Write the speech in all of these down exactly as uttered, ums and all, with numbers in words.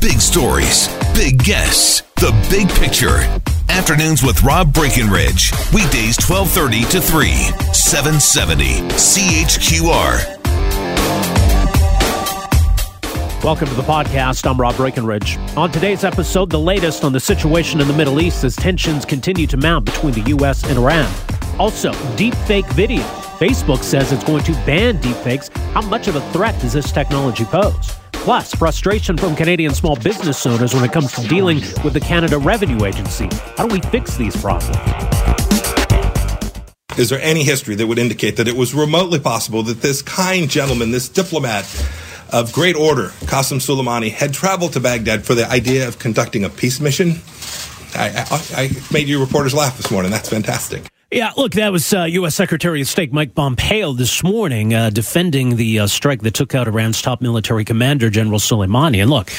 Big stories, big guests, the big picture. Afternoons with Rob Breckenridge. Weekdays twelve thirty to three, seven seventy C H Q R. Welcome to the podcast. I'm Rob Breckenridge. On today's episode, the latest on the situation in the Middle East as tensions continue to mount between the U S and Iran. Also, deep fake videos. Facebook says it's going to ban deepfakes. How much of a threat does this technology pose? Plus, frustration from Canadian small business owners when it comes to dealing with the Canada Revenue Agency. How do we fix these problems? Is there any history that would indicate that it was remotely possible that this kind gentleman, this diplomat of great order, Qasem Soleimani, had traveled to Baghdad for the idea of conducting a peace mission? I, I, I made you reporters laugh this morning. That's fantastic. Yeah, look, that was uh, U S. Secretary of State Mike Pompeo this morning uh, defending the uh, strike that took out Iran's top military commander, General Soleimani. And look,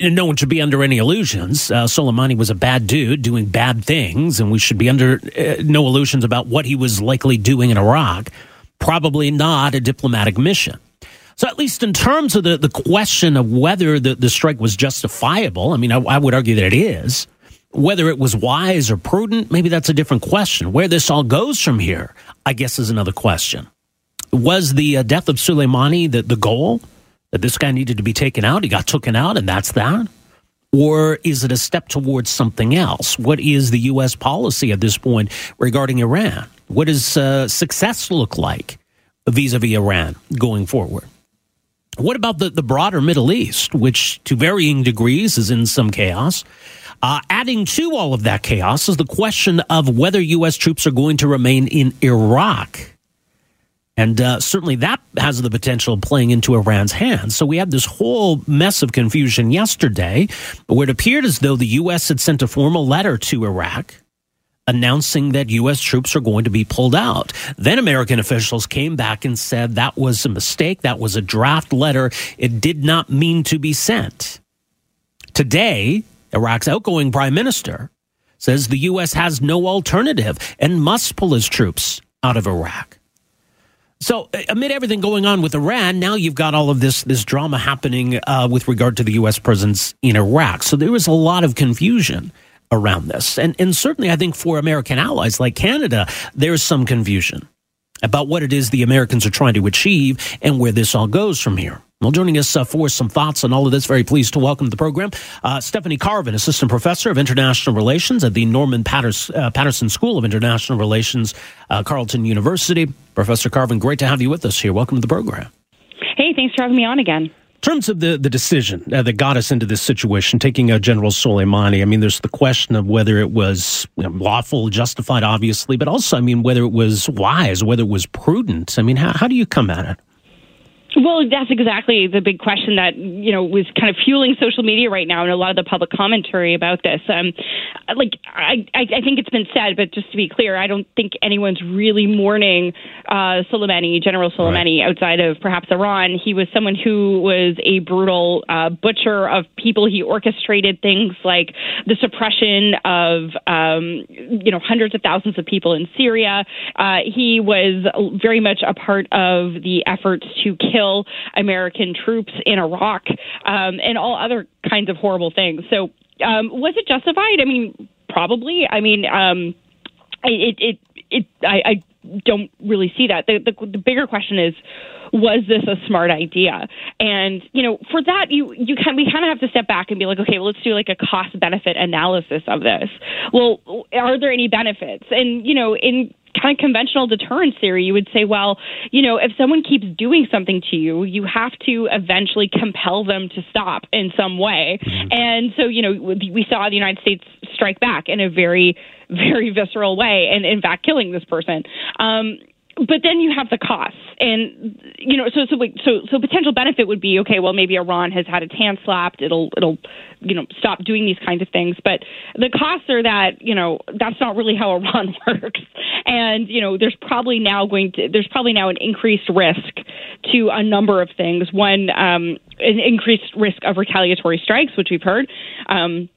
no one should be under any illusions. Uh, Soleimani was a bad dude doing bad things, and we should be under uh, no illusions about what he was likely doing in Iraq. Probably not a diplomatic mission. So at least in terms of the, the question of whether the, the strike was justifiable, I mean, I, I would argue that it is. Whether it was wise or prudent, maybe that's a different question. Where this all goes from here, I guess, is another question. Was the uh, death of Soleimani the, the goal? That this guy needed to be taken out? He got taken out, and that's that? Or is it a step towards something else? What is the U S policy at this point regarding Iran? What does uh, success look like vis-a-vis Iran going forward? What about the, the broader Middle East, which to varying degrees is in some chaos? Uh, adding to all of that chaos is the question of whether U S troops are going to remain in Iraq. And uh, certainly that has the potential of playing into Iran's hands. So we had this whole mess of confusion yesterday, where it appeared as though the U S had sent a formal letter to Iraq announcing that U S troops are going to be pulled out. Then American officials came back and said that was a mistake. That was a draft letter. It did not mean to be sent. Today, Iraq's outgoing prime minister says the U S has no alternative and must pull its troops out of Iraq. So amid everything going on with Iran, now you've got all of this, this drama happening uh, with regard to the U S presence in Iraq. So there was a lot of confusion around this. And, and certainly, I think for American allies like Canada, there's some confusion about what it is the Americans are trying to achieve and where this all goes from here. Well, joining us uh, for some thoughts on all of this, very pleased to welcome to the program uh, Stephanie Carvin, Assistant Professor of International Relations at the Norman Patterson, uh, Patterson School of International Relations, uh, Carleton University. Professor Carvin, great to have you with us here. Welcome to the program. Hey, thanks for having me on again. In terms of the, the decision uh, that got us into this situation, taking out General Soleimani, I mean, there's the question of whether it was you know, lawful, justified, obviously, but also, I mean, whether it was wise, whether it was prudent. I mean, how, how do you come at it? Well, that's exactly the big question that, you know, was kind of fueling social media right now and a lot of the public commentary about this. Um, like, I, I think it's been said, but just to be clear, I don't think anyone's really mourning uh, Soleimani, General Soleimani, right, outside of perhaps Iran. He was someone who was a brutal uh, butcher of people. He orchestrated things like the suppression of, um, you know, hundreds of thousands of people in Syria. Uh, he was very much a part of the efforts to kill American troops in Iraq um, and all other kinds of horrible things. So um, was it justified? I mean, probably. I mean, um, it, it, it, I, I don't really see that. The, the, the bigger question is, was this a smart idea? And, you know, for that, you, you can, we kind of have to step back and be like, okay, well, let's do like a cost-benefit analysis of this. Well, are there any benefits? And, you know, in kind of conventional deterrence theory, you would say, well, you know, if someone keeps doing something to you, you have to eventually compel them to stop in some way. Mm-hmm. And so, you know, we saw the United States strike back in a very, very visceral way and, in fact, killing this person. Um, But then you have the costs, and you know, so so so so potential benefit would be, okay, well, maybe Iran has had its hand slapped; it'll it'll you know stop doing these kinds of things. But the costs are that you know that's not really how Iran works, and you know there's probably now going to there's probably now an increased risk to a number of things. One, um, an increased risk of retaliatory strikes, which we've heard. Um,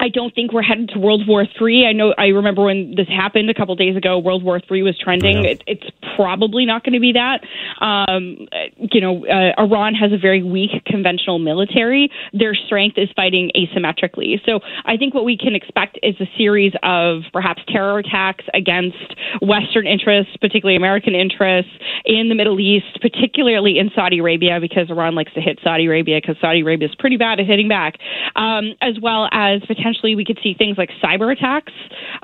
I don't think we're headed to World War Three. I know. I remember when this happened a couple of days ago. World War Three was trending. Yeah. It, it's probably not going to be that. Um, you know, uh, Iran has a very weak conventional military. Their strength is fighting asymmetrically. So I think what we can expect is a series of perhaps terror attacks against Western interests, particularly American interests in the Middle East, particularly in Saudi Arabia, because Iran likes to hit Saudi Arabia because Saudi Arabia is pretty bad at hitting back, um, as well as potentially. Potentially, we could see things like cyber attacks.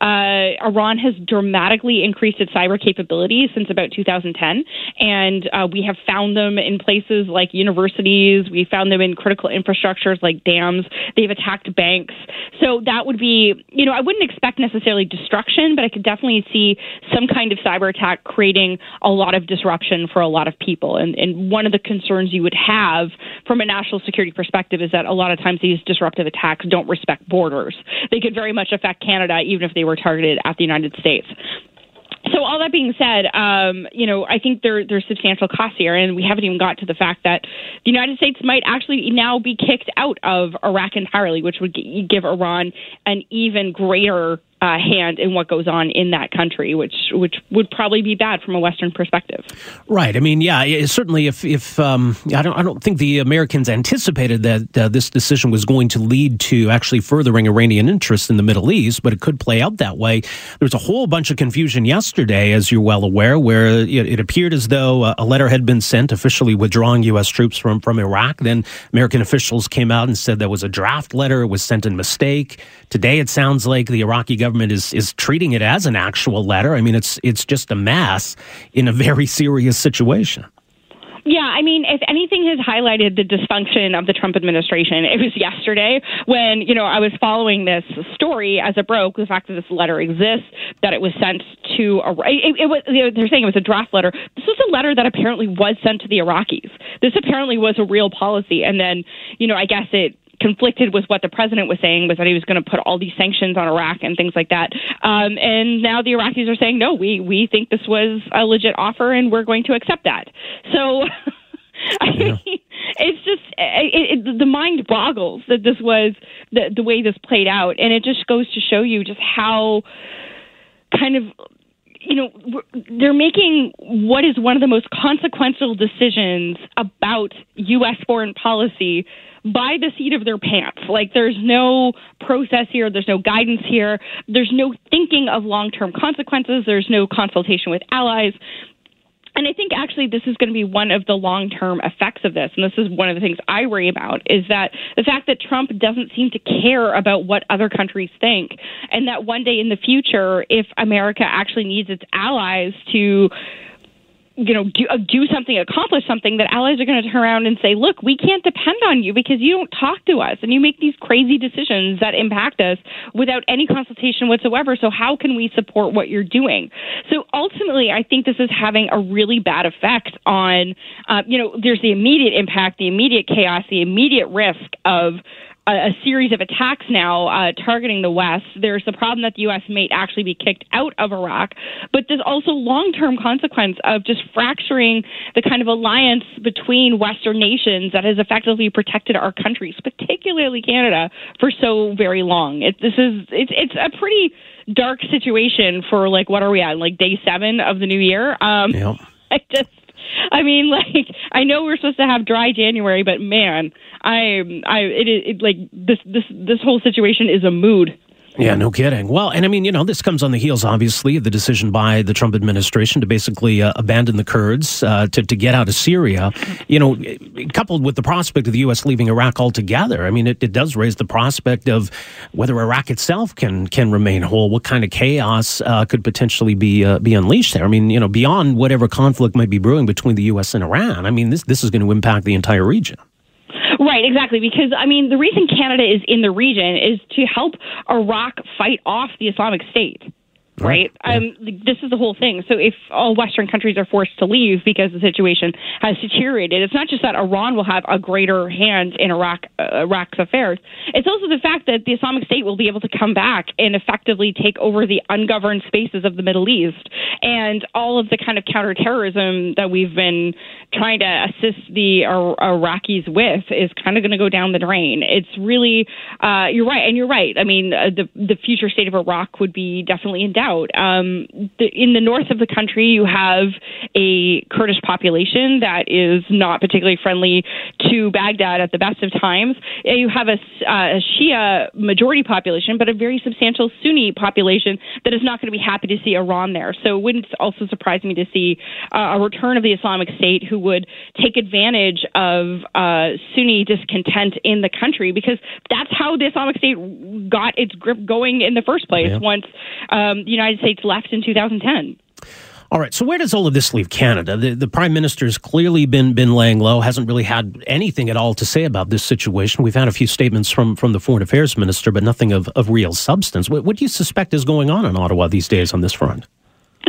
Uh, Iran has dramatically increased its cyber capabilities since about two thousand ten, and uh, we have found them in places like universities. We found them in critical infrastructures like dams. They've attacked banks. So that would be, you know, I wouldn't expect necessarily destruction, but I could definitely see some kind of cyber attack creating a lot of disruption for a lot of people. And, and one of the concerns you would have from a national security perspective is that a lot of times these disruptive attacks don't respect borders. They could very much affect Canada, even if they were targeted at the United States. So all that being said, um, you know, I think there, there's substantial costs here, and we haven't even got to the fact that the United States might actually now be kicked out of Iraq entirely, which would give Iran an even greater Uh, hand in what goes on in that country, which which would probably be bad from a Western perspective. Right. I mean, yeah, it, certainly. If if um, I don't, I don't think the Americans anticipated that uh, this decision was going to lead to actually furthering Iranian interests in the Middle East, but it could play out that way. There was a whole bunch of confusion yesterday, as you're well aware, where it, it appeared as though a, a letter had been sent officially withdrawing U S troops from from Iraq. Then American officials came out and said there was a draft letter. It was sent in mistake. Today, it sounds like the Iraqi government. Government is is treating it as an actual letter. I mean, it's it's just a mess in a very serious situation. Yeah, I mean, if anything has highlighted the dysfunction of the Trump administration, it was yesterday when, you know, I was following this story as it broke, the fact that this letter exists, that it was sent to – it, it was, they're saying it was a draft letter. This was a letter that apparently was sent to the Iraqis. This apparently was a real policy. And then, you know, I guess it – conflicted with what the president was saying, was that he was going to put all these sanctions on Iraq and things like that. Um, and now the Iraqis are saying, no, we, we think this was a legit offer and we're going to accept that. So I yeah. mean, it's just it, it, the mind boggles that this was the, the way this played out. And it just goes to show you just how kind of, you know, they're making what is one of the most consequential decisions about U S foreign policy by the seat of their pants. Like, there's no process here. There's no guidance here. There's no thinking of long-term consequences. There's no consultation with allies. And I think actually this is going to be one of the long-term effects of this. And this is one of the things I worry about, is that the fact that Trump doesn't seem to care about what other countries think, and that one day in the future, if America actually needs its allies to you know, do, do something, accomplish something, that allies are going to turn around and say, look, we can't depend on you because you don't talk to us and you make these crazy decisions that impact us without any consultation whatsoever. So how can we support what you're doing? So ultimately, I think this is having a really bad effect on, uh, you know, there's the immediate impact, the immediate chaos, the immediate risk of a series of attacks now uh, targeting the West. There's the problem that the U S may actually be kicked out of Iraq, but there's also long-term consequence of just fracturing the kind of alliance between Western nations that has effectively protected our countries, particularly Canada, for so very long. It, this is it, it's a pretty dark situation for, like, what are we at, like day seven of the new year? Um, yeah. I just... I mean, like, I know we're supposed to have dry January, but man, I, I, it, it, like, this, this, this whole situation is a mood. Yeah, no kidding. Well, and I mean, you know, this comes on the heels, obviously, of the decision by the Trump administration to basically uh, abandon the Kurds, uh, to, to get out of Syria, you know, coupled with the prospect of the U S leaving Iraq altogether. I mean, it, it does raise the prospect of whether Iraq itself can can remain whole, what kind of chaos uh, could potentially be uh, be unleashed there. I mean, you know, beyond whatever conflict might be brewing between the U S and Iran, I mean, this this is going to impact the entire region. Right, exactly, because, I mean, the reason Canada is in the region is to help Iraq fight off the Islamic State. right? Yeah. Um, this is the whole thing. So if all Western countries are forced to leave because the situation has deteriorated, it's not just that Iran will have a greater hand in Iraq, uh, Iraq's affairs. It's also the fact that the Islamic State will be able to come back and effectively take over the ungoverned spaces of the Middle East. And all of the kind of counterterrorism that we've been trying to assist the Ar- Iraqis with is kind of going to go down the drain. It's really, uh, you're right, and you're right. I mean, uh, the, the future state of Iraq would be definitely in doubt. Um, the, in the north of the country, you have a Kurdish population that is not particularly friendly to Baghdad at the best of times. You have a, uh, a Shia majority population, but a very substantial Sunni population that is not going to be happy to see Iran there. So it wouldn't also surprise me to see uh, a return of the Islamic State, who would take advantage of uh, Sunni discontent in the country, because that's how the Islamic State got its grip going in the first place. Yeah. Once um, you United States left in two thousand ten. All right, so where does all of this leave Canada? The, the Prime Minister's clearly been been laying low, hasn't really had anything at all to say about this situation. We've had a few statements from, from the Foreign Affairs Minister, but nothing of, of real substance. What, what do you suspect is going on in Ottawa these days on this front?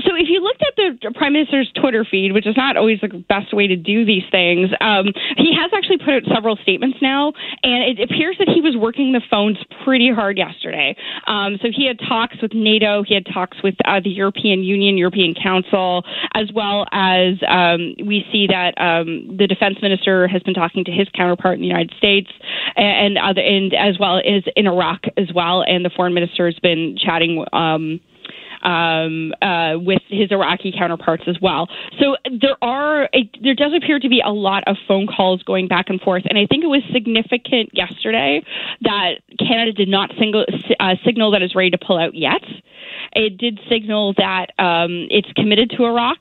So if you looked at the Prime Minister's Twitter feed, which is not always the best way to do these things, um, he has actually put out several statements now, and it appears that he was working the phones pretty hard yesterday. Um, so he had talks with NATO, he had talks with uh, the European Union, European Council, as well as um, we see that um, the Defense Minister has been talking to his counterpart in the United States, and, and other, and as well as in Iraq as well, and the Foreign Minister has been chatting Um, Um, uh, with his Iraqi counterparts as well. So there are, a, there does appear to be a lot of phone calls going back and forth, and I think it was significant yesterday that Canada did not single, uh, signal that it's ready to pull out yet. It did signal that um, it's committed to Iraq.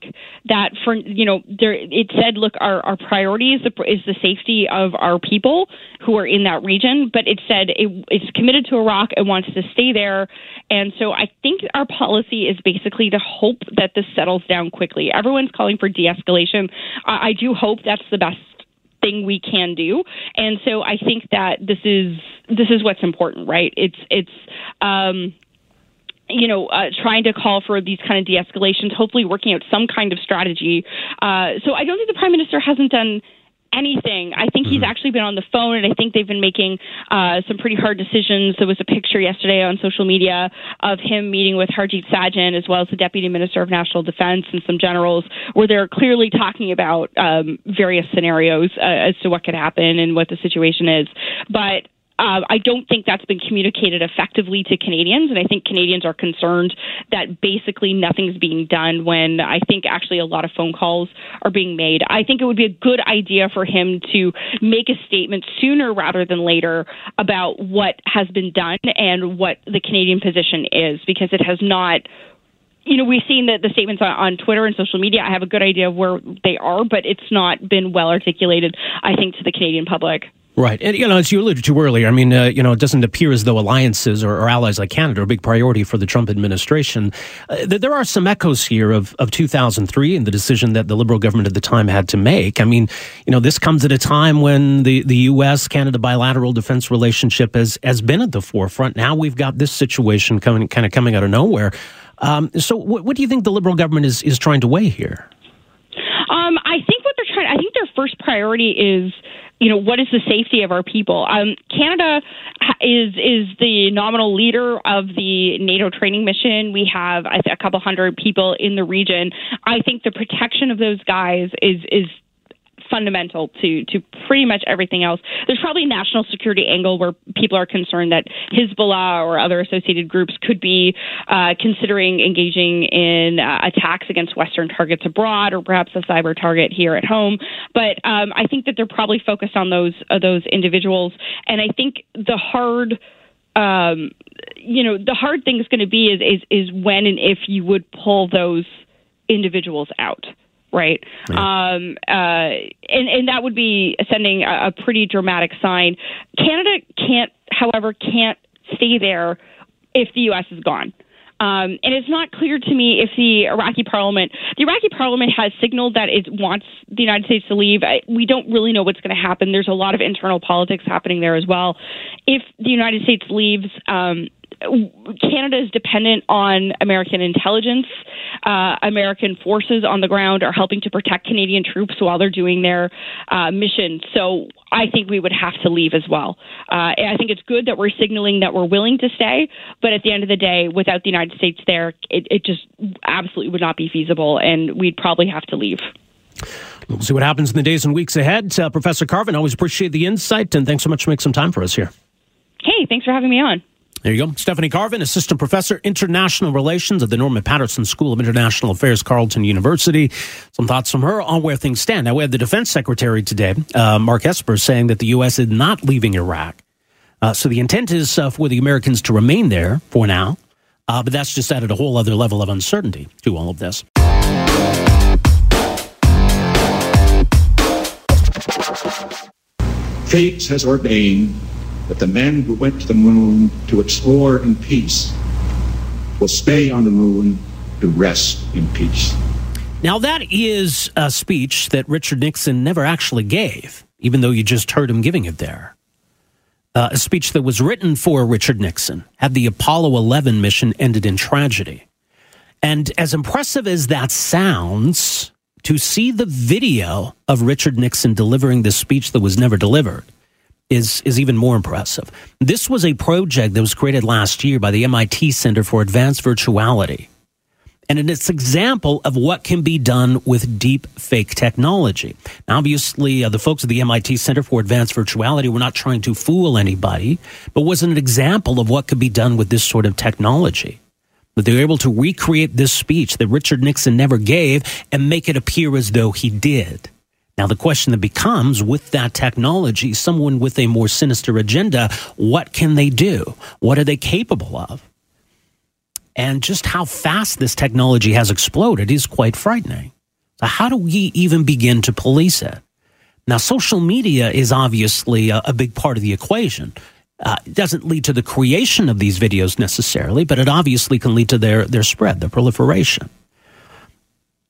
That for you know, there, it said, look, our, our priority is the, is the safety of our people who are in that region. But it said it, it's committed to Iraq and wants to stay there. And so I think our policy is basically to hope that this settles down quickly. Everyone's calling for de-escalation. I, I do hope that's the best thing we can do. And so I think that this is this is what's important, right? It's it's. Um, you know, uh, trying to call for these kind of de-escalations, hopefully working out some kind of strategy. Uh, so I don't think the Prime Minister hasn't done anything. I think he's actually been on the phone, and I think they've been making uh, some pretty hard decisions. There was a picture yesterday on social media of him meeting with Harjit Sajjan, as well as the Deputy Minister of National Defense and some generals, where they're clearly talking about um, various scenarios uh, as to what could happen and what the situation is. But Uh, I don't think that's been communicated effectively to Canadians, and I think Canadians are concerned that basically nothing's being done when I think actually a lot of phone calls are being made. I think it would be a good idea for him to make a statement sooner rather than later about what has been done and what the Canadian position is, because it has not. You know, we've seen the, the statements on, on Twitter and social media. I have a good idea of where they are, but it's not been well articulated, I think, to the Canadian public. Right. And, you know, as you alluded to earlier, I mean, uh, you know, it doesn't appear as though alliances or, or allies like Canada are a big priority for the Trump administration. Uh, th- there are some echoes here of, of two thousand three and the decision that the Liberal government at the time had to make. I mean, you know, this comes at a time when the, the U S-Canada bilateral defense relationship has, has been at the forefront. Now we've got this situation coming, kind of coming out of nowhere. Um, so what, what do you think the Liberal government is, is trying to weigh here? Um, I think what they're trying, I think their first priority is, you know, what is the safety of our people? Um, Canada is is the nominal leader of the NATO training mission. We have I think, a couple hundred people in the region. I think the protection of those guys is is fundamental to, to pretty much everything else. There's probably a national security angle where people are concerned that Hezbollah or other associated groups could be uh, considering engaging in uh, attacks against Western targets abroad, or perhaps a cyber target here at home. But um, I think that they're probably focused on those uh, those individuals. And I think the hard um, you know the hard thing is going to be is, is is when and if you would pull those individuals out. Right. Yeah. Um, uh, and, and that would be sending a, a pretty dramatic sign. Canada can't, however, can't stay there if the U S is gone. Um, and it's not clear to me if the Iraqi parliament, the Iraqi parliament has signaled that it wants the United States to leave. I, we don't really know what's going to happen. There's a lot of internal politics happening there as well. If the United States leaves, um, Canada is dependent on American intelligence. Uh, American forces on the ground are helping to protect Canadian troops while they're doing their uh, mission. So I think we would have to leave as well. Uh, I think it's good that we're signaling that we're willing to stay. But at the end of the day, without the United States there, it, it just absolutely would not be feasible. And we'd probably have to leave. We'll see what happens in the days and weeks ahead. Uh, Professor Carvin, always appreciate the insight. And thanks so much for making some time for us here. Hey, thanks for having me on. There you go. Stephanie Carvin, Assistant Professor, International Relations at the Norman Patterson School of International Affairs, Carleton University. Some thoughts from her on where things stand. Now, we had the Defense Secretary today, uh, Mark Esper, saying that the U S is not leaving Iraq. Uh, so the intent is uh, for the Americans to remain there for now. Uh, but that's just added a whole other level of uncertainty to all of this. Fate has ordained that the men who went to the moon to explore in peace will stay on the moon to rest in peace. Now, that is a speech that Richard Nixon never actually gave, even though you just heard him giving it there. Uh, a speech that was written for Richard Nixon had the Apollo eleven mission ended in tragedy. And as impressive as that sounds, to see the video of Richard Nixon delivering this speech that was never delivered is is even more impressive. This was a project that was created last year by the M I T Center for Advanced Virtuality. And it's an example of what can be done with deep fake technology. Now, obviously, uh, the folks at the M I T Center for Advanced Virtuality were not trying to fool anybody, but was an example of what could be done with this sort of technology. But they were able to recreate this speech that Richard Nixon never gave and make it appear as though he did. Now, the question that becomes, with that technology, someone with a more sinister agenda, what can they do? What are they capable of? And just how fast this technology has exploded is quite frightening. So how do we even begin to police it? Now, social media is obviously a, a big part of the equation. Uh, it doesn't lead to the creation of these videos necessarily, but it obviously can lead to their, their spread, their proliferation.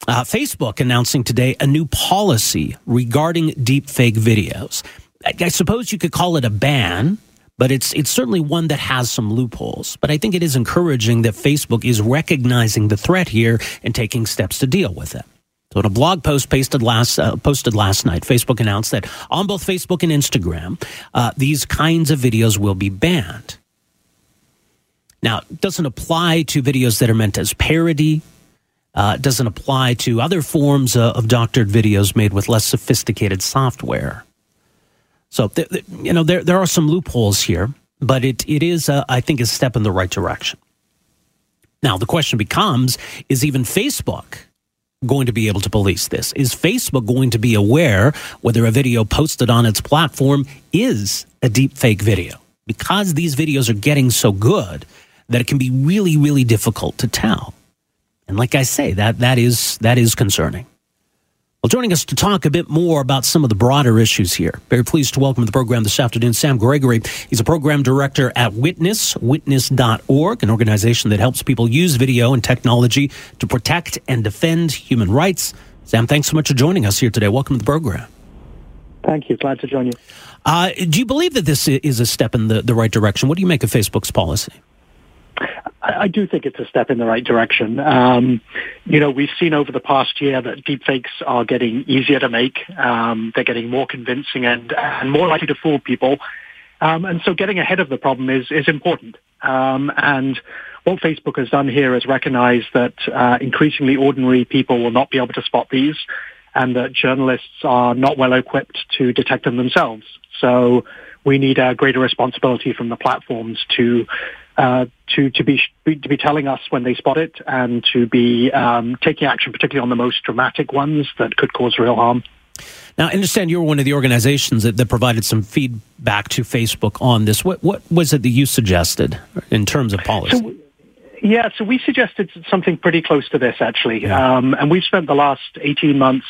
Uh, Facebook announcing today a new policy regarding deepfake videos. I, I suppose you could call it a ban, but it's it's certainly one that has some loopholes. But I think it is encouraging that Facebook is recognizing the threat here and taking steps to deal with it. So in a blog post posted last, uh, posted last night, Facebook announced that on both Facebook and Instagram, uh, these kinds of videos will be banned. Now, it doesn't apply to videos that are meant as parody. Uh, it doesn't apply to other forms uh, of doctored videos made with less sophisticated software. So, th- th- you know, there there are some loopholes here, but it it is, uh, I think, a step in the right direction. Now, the question becomes, is even Facebook going to be able to police this? Is Facebook going to be aware whether a video posted on its platform is a deepfake video? Because these videos are getting so good that it can be really, really difficult to tell. And like I say, that that is that is concerning. Well, joining us to talk a bit more about some of the broader issues here, very pleased to welcome to the program this afternoon Sam Gregory. He's a program director at Witness, witness dot org, an organization that helps people use video and technology to protect and defend human rights. Sam, thanks so much for joining us here today. Welcome to the program. Thank you. Glad to join you. Uh, do you believe that this is a step in the, the right direction? What do you make of Facebook's policy? I do think it's a step in the right direction. Um, you know, we've seen over the past year that deepfakes are getting easier to make. Um, they're getting more convincing and, and more likely to fool people. Um, and so getting ahead of the problem is, is important. Um, and what Facebook has done here is recognize that uh, increasingly ordinary people will not be able to spot these and that journalists are not well equipped to detect them themselves. So we need a greater responsibility from the platforms to Uh, to, to be to be telling us when they spot it and to be um, taking action, particularly on the most dramatic ones that could cause real harm. Now, I understand you were one of the organizations that, that provided some feedback to Facebook on this. What what was it that you suggested in terms of policy? So, yeah, so we suggested something pretty close to this, actually. Yeah. Um, and we've spent the last eighteen months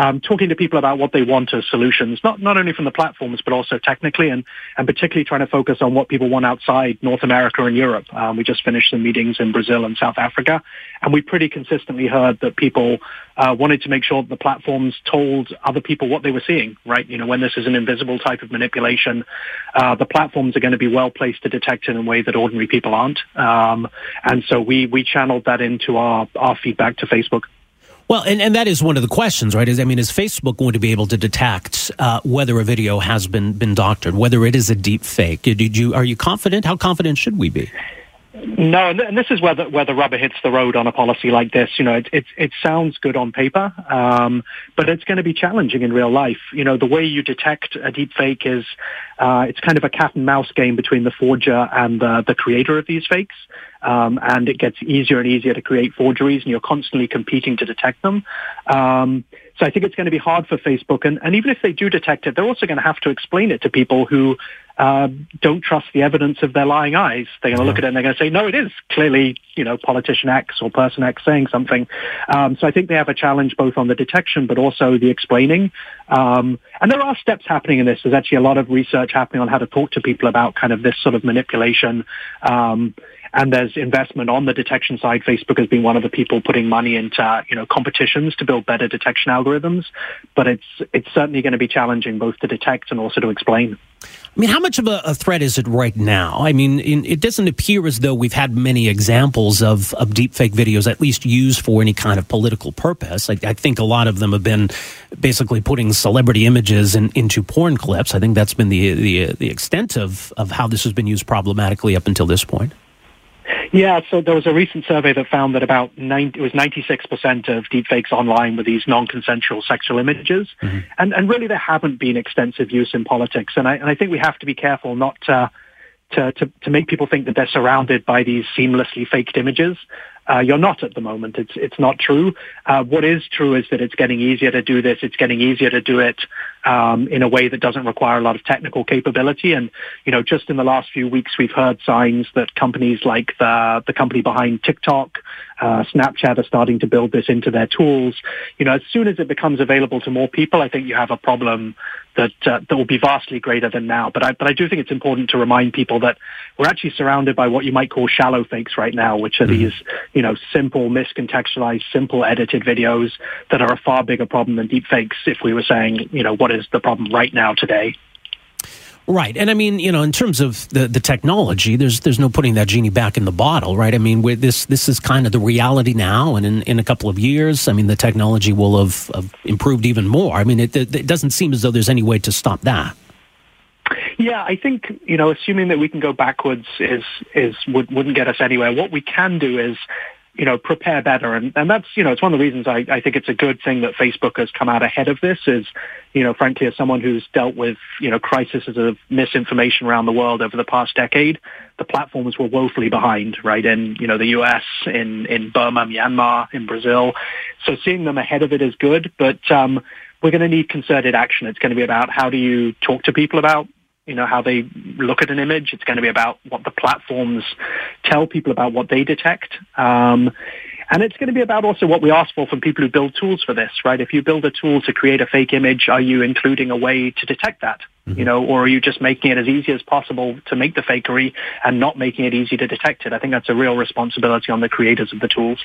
um, talking to people about what they want as solutions, not not only from the platforms, but also technically, and, and particularly trying to focus on what people want outside North America and Europe. Um, we just finished some meetings in Brazil and South Africa, and we pretty consistently heard that people uh, wanted to make sure that the platforms told other people what they were seeing, right? You know, when this is an invisible type of manipulation, uh, the platforms are going to be well-placed to detect in a way that ordinary people aren't. Um, and so we we channeled that into our, our feedback to Facebook. Well, and, and that is one of the questions, right? Is, I mean, is Facebook going to be able to detect uh, whether a video has been, been doctored, whether it is a deep fake? Did you, are you confident? How confident should we be? No, and this is where the, where the rubber hits the road on a policy like this. You know, it it, it sounds good on paper, um, but it's going to be challenging in real life. You know, the way you detect a deep fake is uh, it's kind of a cat and mouse game between the forger and the, the creator of these fakes. Um, and it gets easier and easier to create forgeries, and you're constantly competing to detect them. Um, so I think it's going to be hard for Facebook. And, and even if they do detect it, they're also going to have to explain it to people who uh, don't trust the evidence of their lying eyes. They're going to look at it and they're going to say, no, it is clearly, you know, politician X or person X saying something. Um, so I think they have a challenge both on the detection, but also the explaining. Um, and there are steps happening in this. There's actually a lot of research happening on how to talk to people about kind of this sort of manipulation. Um, And there's investment on the detection side. Facebook has been one of the people putting money into, you know, competitions to build better detection algorithms. But it's it's certainly going to be challenging both to detect and also to explain. I mean, how much of a, a threat is it right now? I mean, in, it doesn't appear as though we've had many examples of, of deepfake videos at least used for any kind of political purpose. I, I think a lot of them have been basically putting celebrity images in, into porn clips. I think that's been the, the, the extent of, of how this has been used problematically up until this point. Yeah, so there was a recent survey that found that about ninety, it was ninety-six percent of deepfakes online were these non-consensual sexual images. Mm-hmm. And, and really there haven't been extensive use in politics. And I, and I think we have to be careful not to, to, to, to make people think that they're surrounded by these seamlessly faked images. Uh, you're not at the moment. It's it's not true. Uh, what is true is that it's getting easier to do this. It's getting easier to do it um, in a way that doesn't require a lot of technical capability. And, you know, just in the last few weeks, we've heard signs that companies like the, the company behind TikTok, uh, Snapchat are starting to build this into their tools. You know, as soon as it becomes available to more people, I think you have a problem that uh, that will be vastly greater than now. But I, but I do think it's important to remind people that we're actually surrounded by what you might call shallow fakes right now, which are these, you know, simple, miscontextualized, simple edited videos that are a far bigger problem than deepfakes if we were saying, you know, what is the problem right now today? Right. And I mean, you know, in terms of the, the technology, there's there's no putting that genie back in the bottle, right? I mean, we're, this this is kind of the reality now. And in, in a couple of years, I mean, the technology will have, have improved even more. I mean, it, it doesn't seem as though there's any way to stop that. Yeah, I think, you know, assuming that we can go backwards is is would, wouldn't get us anywhere. What we can do is, you know, prepare better. And, and that's, you know, it's one of the reasons I, I think it's a good thing that Facebook has come out ahead of this is, you know, frankly, as someone who's dealt with, you know, crises of misinformation around the world over the past decade, the platforms were woefully behind, right, in, you know, the U S, in, in Burma, Myanmar, in Brazil. So seeing them ahead of it is good, but um, we're going to need concerted action. It's going to be about how do you talk to people about, you know, how they look at an image. It's going to be about what the platforms tell people about what they detect. Um, and it's going to be about also what we ask for from people who build tools for this, right? If you build a tool to create a fake image, are you including a way to detect that? You know, or are you just making it as easy as possible to make the fakery and not making it easy to detect it? I think that's a real responsibility on the creators of the tools.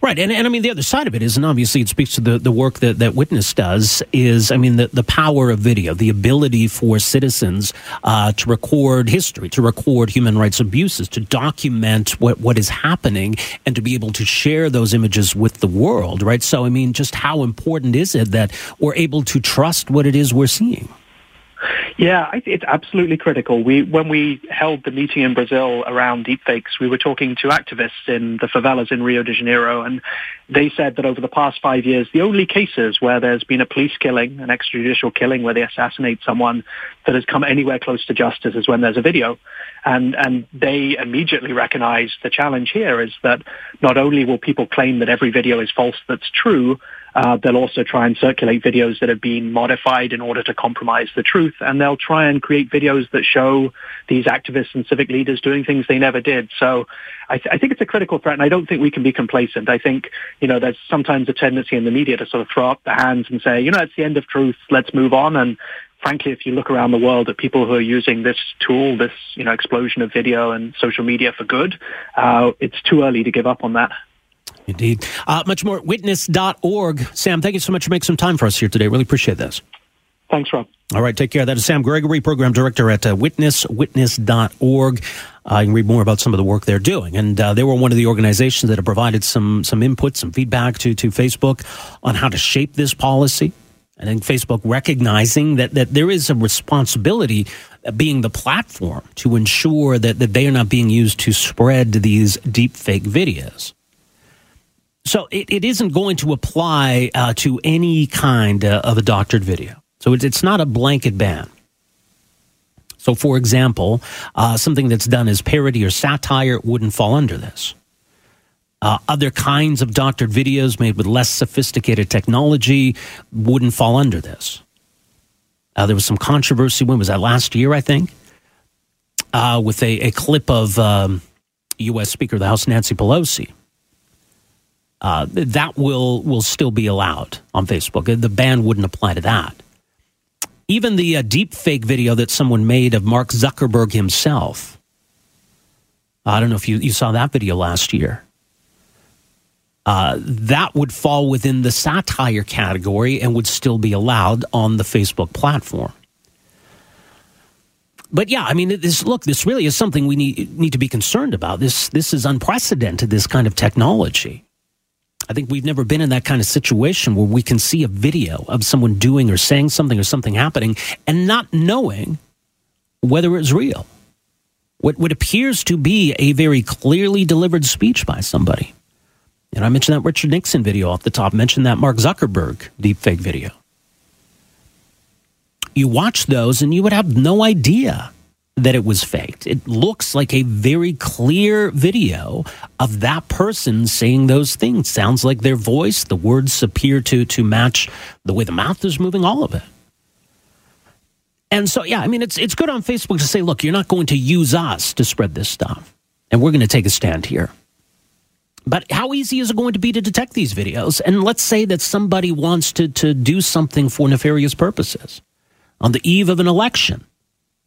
Right. And, and I mean, the other side of it is, and obviously it speaks to the, the work that, that Witness does, is, I mean, the, the power of video, the ability for citizens uh, to record history, to record human rights abuses, to document what, what is happening and to be able to share those images with the world, right? So, I mean, just how important is it that we're able to trust what it is we're seeing? Yeah, I think it's absolutely critical. We, when we held the meeting in Brazil around deepfakes, we were talking to activists in the favelas in Rio de Janeiro, and they said that over the past five years, the only cases where there's been a police killing, an extrajudicial killing where they assassinate someone that has come anywhere close to justice is when there's a video. And, and they immediately recognize the challenge here is that not only will people claim that every video is false that's true, Uh, they'll also try and circulate videos that have been modified in order to compromise the truth. And they'll try and create videos that show these activists and civic leaders doing things they never did. So I, th- I think it's a critical threat, and I don't think we can be complacent. I think, you know, there's sometimes a tendency in the media to sort of throw up the hands and say, you know, it's the end of truth. Let's move on. And frankly, if you look around the world at people who are using this tool, this, you know, explosion of video and social media for good, uh, it's too early to give up on that. Indeed. Uh, much more at witness dot org. Sam, thank you so much for making some time for us here today. Really appreciate this. Thanks, Rob. All right, take care. That is Sam Gregory, Program Director at uh, Witness, witness dot org. Uh, you can read more about some of the work they're doing. And uh, they were one of the organizations that have provided some some input, some feedback to, to Facebook on how to shape this policy. And then Facebook recognizing that, that there is a responsibility being the platform to ensure that, that they are not being used to spread these deep fake videos. So it, it isn't going to apply uh, to any kind uh, of a doctored video. So it's, it's not a blanket ban. So, for example, uh, something that's done as parody or satire wouldn't fall under this. Uh, other kinds of doctored videos made with less sophisticated technology wouldn't fall under this. Uh, there was some controversy, when was that, last year, I think, uh, with a, a clip of um, U S Speaker of the House Nancy Pelosi. Uh, that will, will still be allowed on Facebook. The ban wouldn't apply to that. Even the uh, deep fake video that someone made of Mark Zuckerberg himself. I don't know if you, you saw that video last year. Uh, that would fall within the satire category and would still be allowed on the Facebook platform. But yeah, I mean, this, look, this really is something we need need to be concerned about. This this is unprecedented, this kind of technology. I think we've never been in that kind of situation where we can see a video of someone doing or saying something or something happening and not knowing whether it's real. What, what appears to be a very clearly delivered speech by somebody. And I mentioned that Richard Nixon video off the top, mentioned that Mark Zuckerberg deepfake video. You watch those and you would have no idea that it was faked. It looks like a very clear video of that person saying those things. Sounds like their voice. The words appear to to match the way the mouth is moving, all of it. And so, yeah, I mean, it's it's good on Facebook to say, look, you're not going to use us to spread this stuff. And we're going to take a stand here. But how easy is it going to be to detect these videos? And let's say that somebody wants to, to do something for nefarious purposes. On the eve of an election,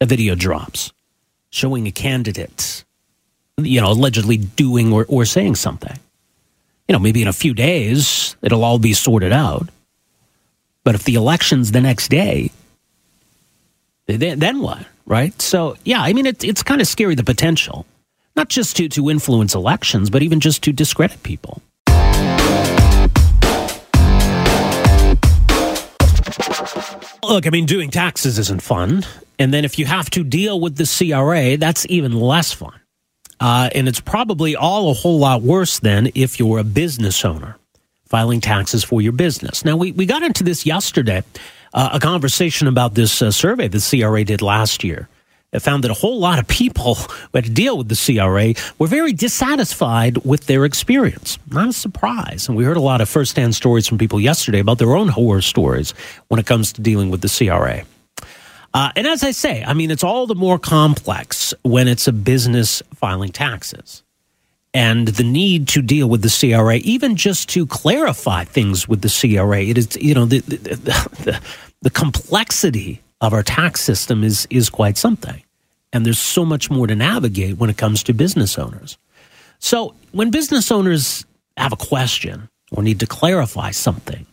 a video drops showing a candidate, you know, allegedly doing or, or saying something. You know, maybe in a few days, it'll all be sorted out. But if the election's the next day, then what, right? So, yeah, I mean, it, it's kind of scary, the potential. Not just to, to influence elections, but even just to discredit people. Look, I mean, doing taxes isn't fun. And then if you have to deal with the C R A, that's even less fun. Uh, and it's probably all a whole lot worse than if you're a business owner filing taxes for your business. Now, we, we got into this yesterday, uh, a conversation about this uh, survey the C R A did last year. It found that a whole lot of people who had to deal with the C R A were very dissatisfied with their experience. Not a surprise. And we heard a lot of firsthand stories from people yesterday about their own horror stories when it comes to dealing with the C R A. Uh, and as I say, I mean, it's all the more complex when it's a business filing taxes. And the need to deal with the C R A, even just to clarify things with the C R A, it is, you know, the the, the, the complexity of our tax system is is quite something. And there's so much more to navigate when it comes to business owners. So when business owners have a question or need to clarify something,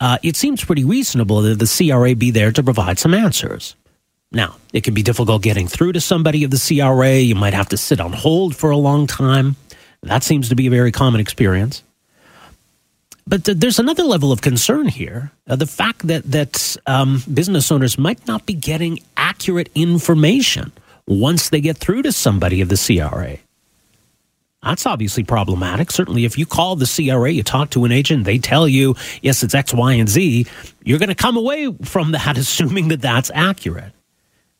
uh, it seems pretty reasonable that the C R A be there to provide some answers. Now, it can be difficult getting through to somebody of the C R A. You might have to sit on hold for a long time. That seems to be a very common experience. But there's another level of concern here, uh, the fact that, that um, business owners might not be getting accurate information once they get through to somebody of the C R A. That's obviously problematic. Certainly, if you call the C R A, you talk to an agent, they tell you, yes, it's X, Y, and Z, you're going to come away from that assuming that that's accurate.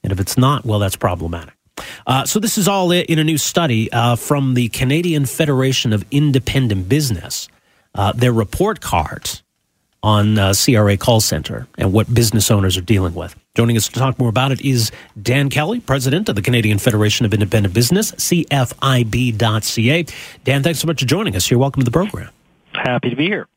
And if it's not, well, that's problematic. Uh, so this is all in a new study uh, from the Canadian Federation of Independent Business. Uh, their report card on uh, C R A Call Center and what business owners are dealing with. Joining us to talk more about it is Dan Kelly, president of the Canadian Federation of Independent Business, C F I B dot C A. Dan, thanks so much for joining us. You're welcome to the program. Happy to be here.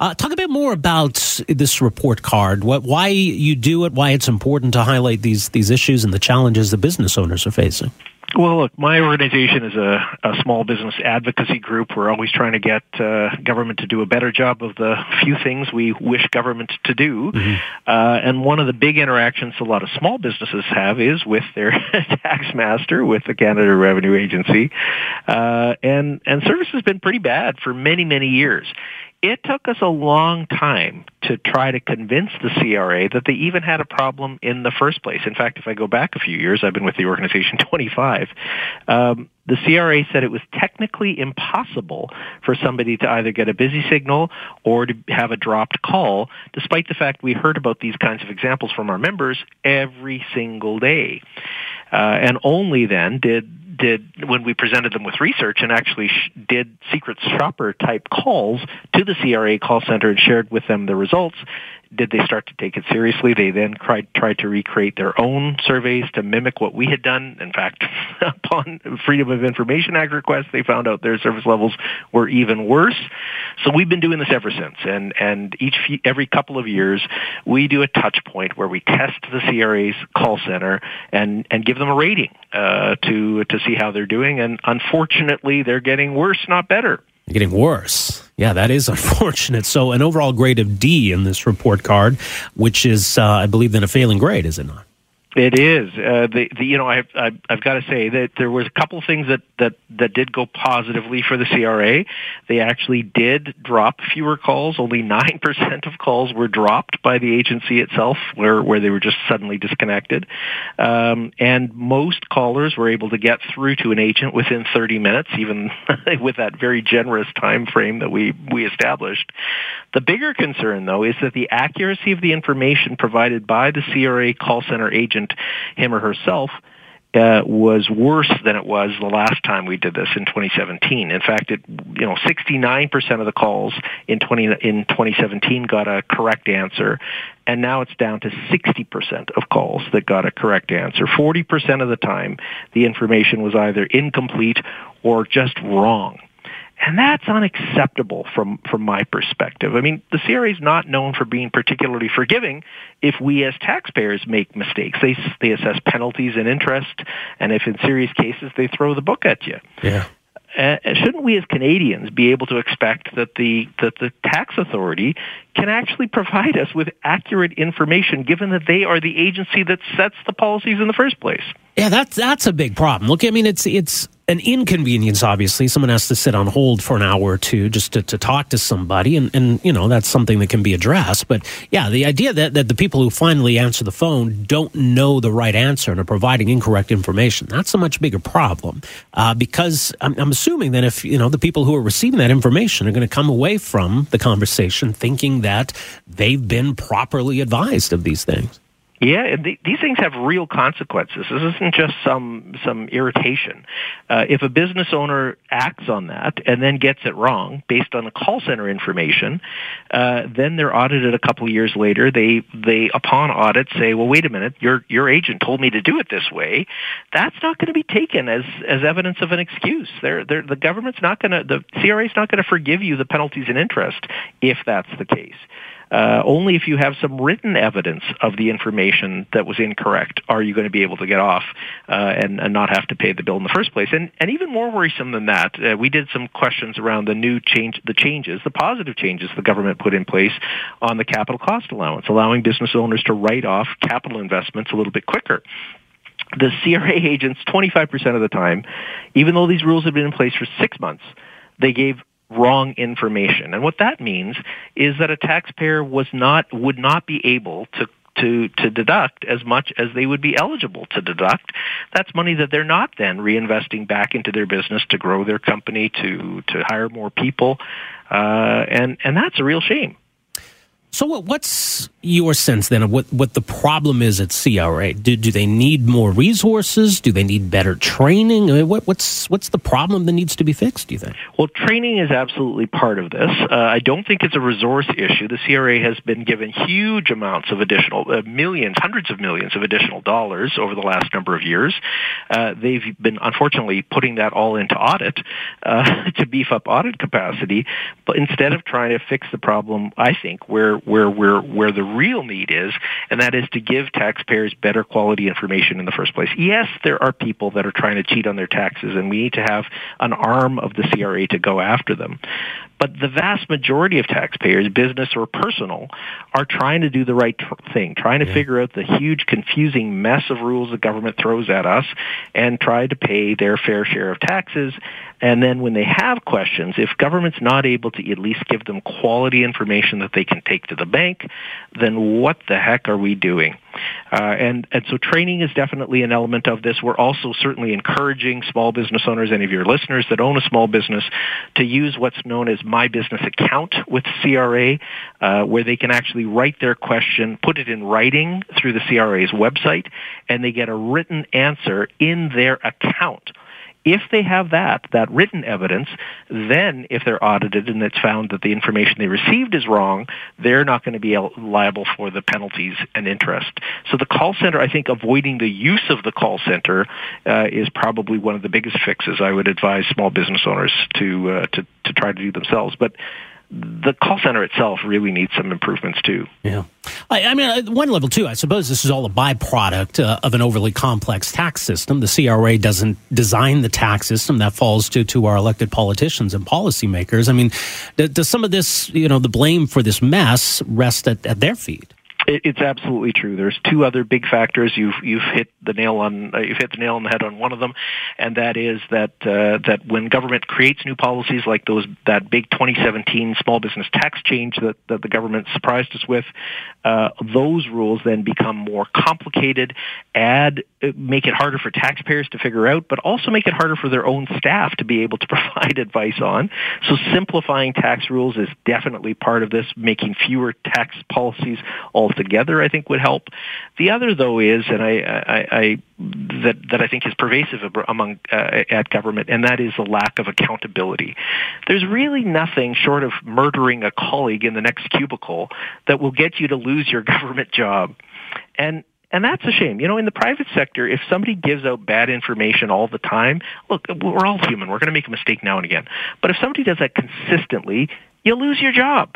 Uh, talk a bit more about this report card, what, why you do it, why it's important to highlight these, these issues and the challenges that business owners are facing. Well, look, my organization is a, a small business advocacy group. We're always trying to get uh, government to do a better job of the few things we wish government to do. Mm-hmm. Uh, and one of the big interactions a lot of small businesses have is with their tax master, with the Canada Revenue Agency. Uh, and, and service has been pretty bad for many, many years. It took us a long time to try to convince the C R A that they even had a problem in the first place. In fact, if I go back a few years, I've been with the organization twenty-five, um, the C R A said it was technically impossible for somebody to either get a busy signal or to have a dropped call, despite the fact we heard about these kinds of examples from our members every single day. Uh, and only then did Did when we presented them with research and actually sh- did secret shopper type calls to the C R A call center and shared with them the results, did they start to take it seriously? They then tried, tried to recreate their own surveys to mimic what we had done. In fact, upon Freedom of Information Act request, they found out their service levels were even worse. So we've been doing this ever since. And, and each few, every couple of years, we do a touch point where we test the C R A's call center and, and give them a rating uh, to to see how they're doing. And unfortunately, they're getting worse, not better. They're getting worse. Yeah, that is unfortunate. So an overall grade of D in this report card, which is, uh, I believe, then a failing grade, is it not? It is. Uh, the, the, you know, I've, I've, I've got to say that there was a couple things that, that, that did go positively for the C R A. They actually did drop fewer calls. Only nine percent of calls were dropped by the agency itself, where, where they were just suddenly disconnected. Um, and most callers were able to get through to an agent within thirty minutes, even with that very generous time frame that we, we established. The bigger concern, though, is that the accuracy of the information provided by the C R A call center agent, him or herself, uh, was worse than it was the last time we did this in twenty seventeen. In fact, it, you know, sixty-nine percent of the calls in twenty in twenty seventeen got a correct answer, and now it's down to sixty percent of calls that got a correct answer. forty percent of the time, the information was either incomplete or just wrong. And that's unacceptable from, from my perspective. I mean, the C R A is not known for being particularly forgiving if we as taxpayers make mistakes. They they assess penalties and interest, and if in serious cases, they throw the book at you. Yeah. Uh, shouldn't we as Canadians be able to expect that the that the tax authority can actually provide us with accurate information, given that they are the agency that sets the policies in the first place? Yeah, that's that's a big problem. Look, I mean, it's it's an inconvenience, obviously. Someone has to sit on hold for an hour or two just to, to talk to somebody, and, and, you know, that's something that can be addressed. But, yeah, the idea that, that the people who finally answer the phone don't know the right answer and are providing incorrect information, that's a much bigger problem. Uh, because I'm, I'm assuming that if, you know, the people who are receiving that information are going to come away from the conversation thinking that they've been properly advised of these things. Yeah, th- these things have real consequences. This isn't just some some irritation. Uh, if a business owner acts on that and then gets it wrong based on the call center information, uh, then they're audited a couple of years later. They they upon audit say, well, wait a minute, your your agent told me to do it this way. That's not going to be taken as, as evidence of an excuse. They're, they're, the government's not going to, the C R A's not going to forgive you the penalties and interest if that's the case. Uh, only if you have some written evidence of the information that was incorrect are you going to be able to get off uh, and, and not have to pay the bill in the first place. And, and even more worrisome than that, uh, we did some questions around the new change, the changes, the positive changes the government put in place on the capital cost allowance, allowing business owners to write off capital investments a little bit quicker. The C R A agents, twenty-five percent of the time, even though these rules have been in place for six months, they gave wrong information. And what that means is that a taxpayer was not would not be able to to to deduct as much as they would be eligible to deduct. That's money that they're not then reinvesting back into their business to grow their company, to to hire more people, uh, and and that's a real shame. So what's your sense then of what, what the problem is at C R A? Do, do they need more resources? Do they need better training? I mean, what, what's what's the problem that needs to be fixed, do you think? Well, training is absolutely part of this. Uh, I don't think it's a resource issue. The C R A has been given huge amounts of additional, uh, millions, hundreds of millions of additional dollars over the last number of years. Uh, they've been, unfortunately, putting that all into audit uh, to beef up audit capacity, but instead of trying to fix the problem, I think, where where where where the real need is, and that is to give taxpayers better quality information in the first place. Yes, there are people that are trying to cheat on their taxes, and we need to have an arm of the C R A to go after them. But the vast majority of taxpayers, business or personal, are trying to do the right tr- thing, trying to yeah. figure out the huge, confusing mess of rules the government throws at us and try to pay their fair share of taxes. And then when they have questions, if government's not able to at least give them quality information that they can take to the bank, then what the heck are we doing? Uh, and, and so training is definitely an element of this. We're also certainly encouraging small business owners, any of your listeners that own a small business, to use what's known as My Business Account with C R A, uh, where they can actually write their question, put it in writing through the C R A's website, and they get a written answer in their account. If they have that, that written evidence, then if they're audited and it's found that the information they received is wrong, they're not going to be liable for the penalties and interest. So the call center, I think avoiding the use of the call center uh, is probably one of the biggest fixes I would advise small business owners to, uh, to, to try to do themselves. But the call center itself really needs some improvements, too. Yeah. I, I mean, at one level, too, I suppose this is all a byproduct uh, of an overly complex tax system. The C R A doesn't design the tax system. That falls to, to our elected politicians and policymakers. I mean, th- does some of this, you know, the blame for this mess rest at, at their feet? It's absolutely true. There's two other big factors. You've you've hit the nail on uh, you've hit the nail on the head on one of them, and that is that uh, that when government creates new policies like those that big twenty seventeen small business tax change that, that the government surprised us with, uh, those rules then become more complicated, add make it harder for taxpayers to figure out, but also make it harder for their own staff to be able to provide advice on. So simplifying tax rules is definitely part of this. Making fewer tax policies all together, I think, would help. The other, though, is, and I, I, I that that I think is pervasive among uh, at government, and that is the lack of accountability. There's really nothing short of murdering a colleague in the next cubicle that will get you to lose your government job, and. And that's a shame. You know, in the private sector, if somebody gives out bad information all the time, look, we're all human. We're going to make a mistake now and again. But if somebody does that consistently, you lose your job.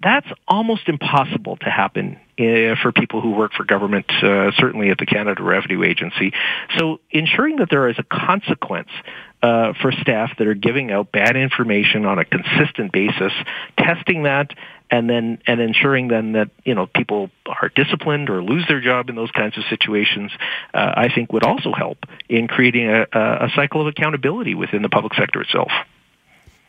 That's almost impossible to happen uh, for people who work for government, uh, certainly at the Canada Revenue Agency. So ensuring that there is a consequence uh, for staff that are giving out bad information on a consistent basis, testing that, And then, and ensuring then that, you know, people are disciplined or lose their job in those kinds of situations, uh, I think would also help in creating a, a cycle of accountability within the public sector itself.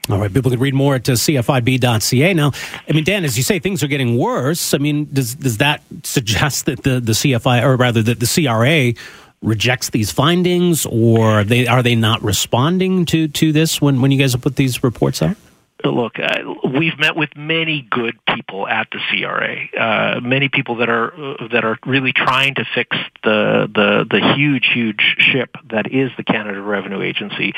All right. People can read more at uh, C F I B dot C A. Now, I mean, Dan, as you say, things are getting worse. I mean, does does that suggest that the, the C F I, or rather that the C R A rejects these findings, or they are they not responding to, to this when, when you guys have put these reports out? Look, uh, we've met with many good people at the C R A, uh, many people that are uh, that are really trying to fix the, the the huge, huge ship that is the Canada Revenue Agency.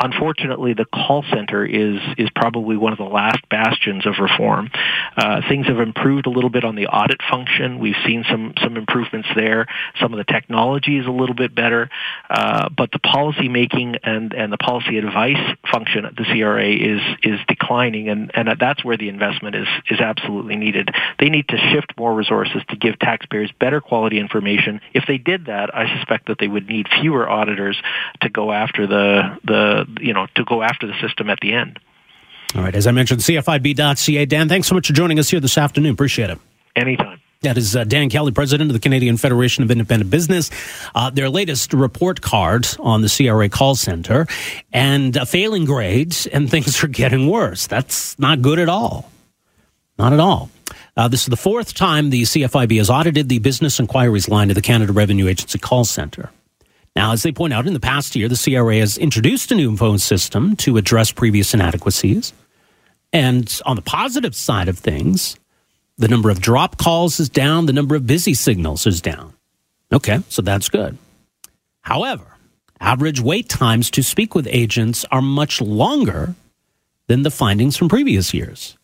Unfortunately, the call center is is probably one of the last bastions of reform. Uh, things have improved a little bit on the audit function. We've seen some some improvements there. Some of the technology is a little bit better, uh, but the policy making and, and the policy advice function at the C R A is is declining. Declining, and, and that's where the investment is, is absolutely needed. They need to shift more resources to give taxpayers better quality information. If they did that, I suspect that they would need fewer auditors to go after the, the you know to go after the system at the end. All right, as I mentioned, C F I B dot C A. Dan, thanks so much for joining us here this afternoon. Appreciate it. Anytime. That is uh, Dan Kelly, president of the Canadian Federation of Independent Business. Uh, their latest report card on the C R A call center, and uh, failing grades, and things are getting worse. That's not good at all. Not at all. Uh, this is the fourth time the C F I B has audited the business inquiries line of the Canada Revenue Agency call center. Now, as they point out, in the past year, the C R A has introduced a new phone system to address previous inadequacies. And on the positive side of things, The number of drop calls is down. The number of busy signals is down. Okay, so that's good. However, average wait times to speak with agents are much longer than the findings from previous years.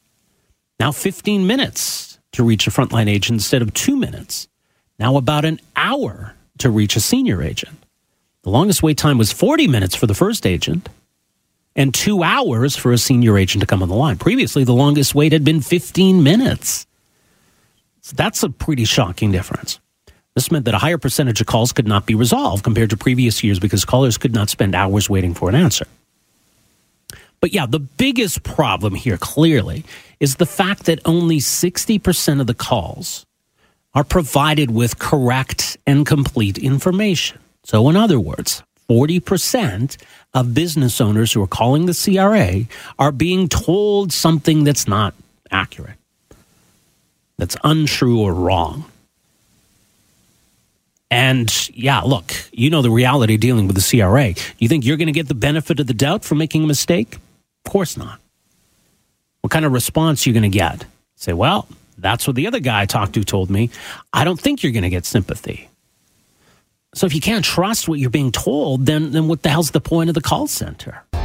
Now fifteen minutes to reach a frontline agent instead of two minutes. Now about an hour to reach a senior agent. The longest wait time was forty minutes for the first agent and two hours for a senior agent to come on the line. Previously, the longest wait had been fifteen minutes. So that's a pretty shocking difference. This meant that a higher percentage of calls could not be resolved compared to previous years because callers could not spend hours waiting for an answer. But yeah, the biggest problem here, clearly, is the fact that only sixty percent of the calls are provided with correct and complete information. So in other words, forty percent of business owners who are calling the C R A are being told something that's not accurate, that's untrue or wrong. And yeah, look, you know the reality dealing with the C R A. You think you're going to get the benefit of the doubt for making a mistake? Of course not. What kind of response are you going to get? You say, well, that's what the other guy I talked to told me. I don't think you're going to get sympathy. So if you can't trust what you're being told, then, then what the hell's the point of the call center?